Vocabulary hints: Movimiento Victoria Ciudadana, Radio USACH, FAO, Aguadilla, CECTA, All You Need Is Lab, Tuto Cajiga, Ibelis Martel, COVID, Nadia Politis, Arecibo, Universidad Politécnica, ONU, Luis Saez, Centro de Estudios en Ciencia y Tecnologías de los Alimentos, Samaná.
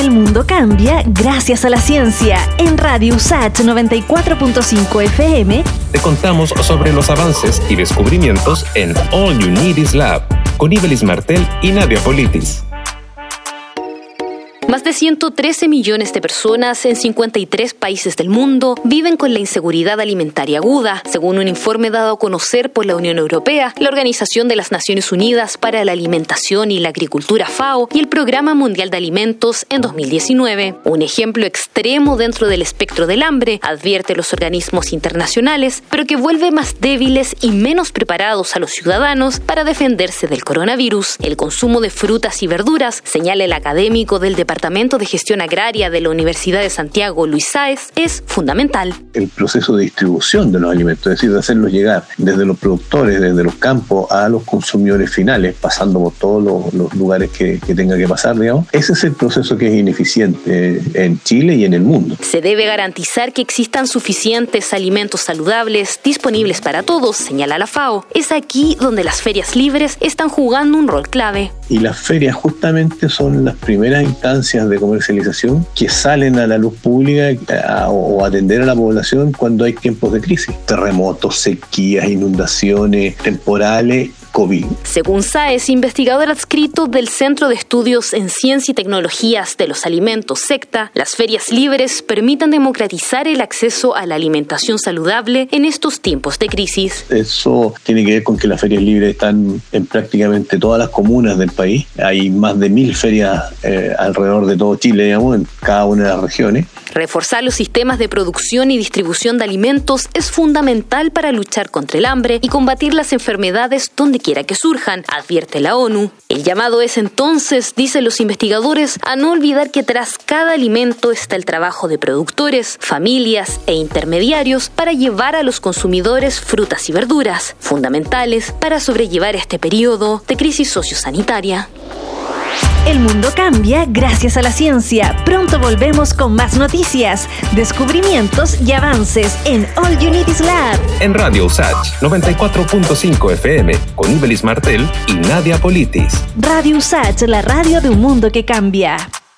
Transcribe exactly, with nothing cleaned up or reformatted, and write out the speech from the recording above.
El mundo cambia gracias a la ciencia. En Radio USACH noventa y cuatro punto cinco F M te contamos sobre los avances y descubrimientos en All You Need Is Lab con Ibelis Martel y Nadia Politis. Más de ciento trece millones de personas en cincuenta y tres países del mundo viven con la inseguridad alimentaria aguda, según un informe dado a conocer por la Unión Europea, la Organización de las Naciones Unidas para la Alimentación y la Agricultura, FAO, y el Programa Mundial de Alimentos en dos mil diecinueve. Un ejemplo extremo dentro del espectro del hambre, advierte los organismos internacionales, pero que vuelve más débiles y menos preparados a los ciudadanos para defenderse del coronavirus. El consumo de frutas y verduras, señala el académico del Departamento Departamento de Gestión Agraria de la Universidad de Santiago, Luis Saez, es fundamental. El proceso de distribución de los alimentos, es decir, de hacerlos llegar desde los productores, desde los campos a los consumidores finales, pasando por todos los, los lugares que, que tenga que pasar, digamos. Ese es el proceso que es ineficiente en Chile y en el mundo. Se debe garantizar que existan suficientes alimentos saludables disponibles para todos, señala la FAO. Es aquí donde las ferias libres están jugando un rol clave. Y las ferias justamente son las primeras instancias de comercialización que salen a la luz pública a, o atender a la población cuando hay tiempos de crisis, terremotos, sequías, inundaciones, temporales, COVID. Según Saez, investigador adscrito del Centro de Estudios en Ciencia y Tecnologías de los Alimentos, CECTA, las ferias libres permiten democratizar el acceso a la alimentación saludable en estos tiempos de crisis. Eso tiene que ver con que las ferias libres están en prácticamente todas las comunas del país. Hay más de mil ferias eh, alrededor de todo Chile, digamos, en cada una de las regiones. Reforzar los sistemas de producción y distribución de alimentos es fundamental para luchar contra el hambre y combatir las enfermedades donde quiera que surjan, advierte la ONU. El llamado es entonces, dicen los investigadores, a no olvidar que tras cada alimento está el trabajo de productores, familias e intermediarios para llevar a los consumidores frutas y verduras, fundamentales para sobrellevar este periodo de crisis sociosanitaria. El mundo cambia gracias a la ciencia. Pronto volvemos con más noticias, descubrimientos y avances en All You Need Is Lab. En Radio USACH noventa y cuatro punto cinco F M con Ibelis Martel y Nadia Politis. Radio USACH, la radio de un mundo que cambia.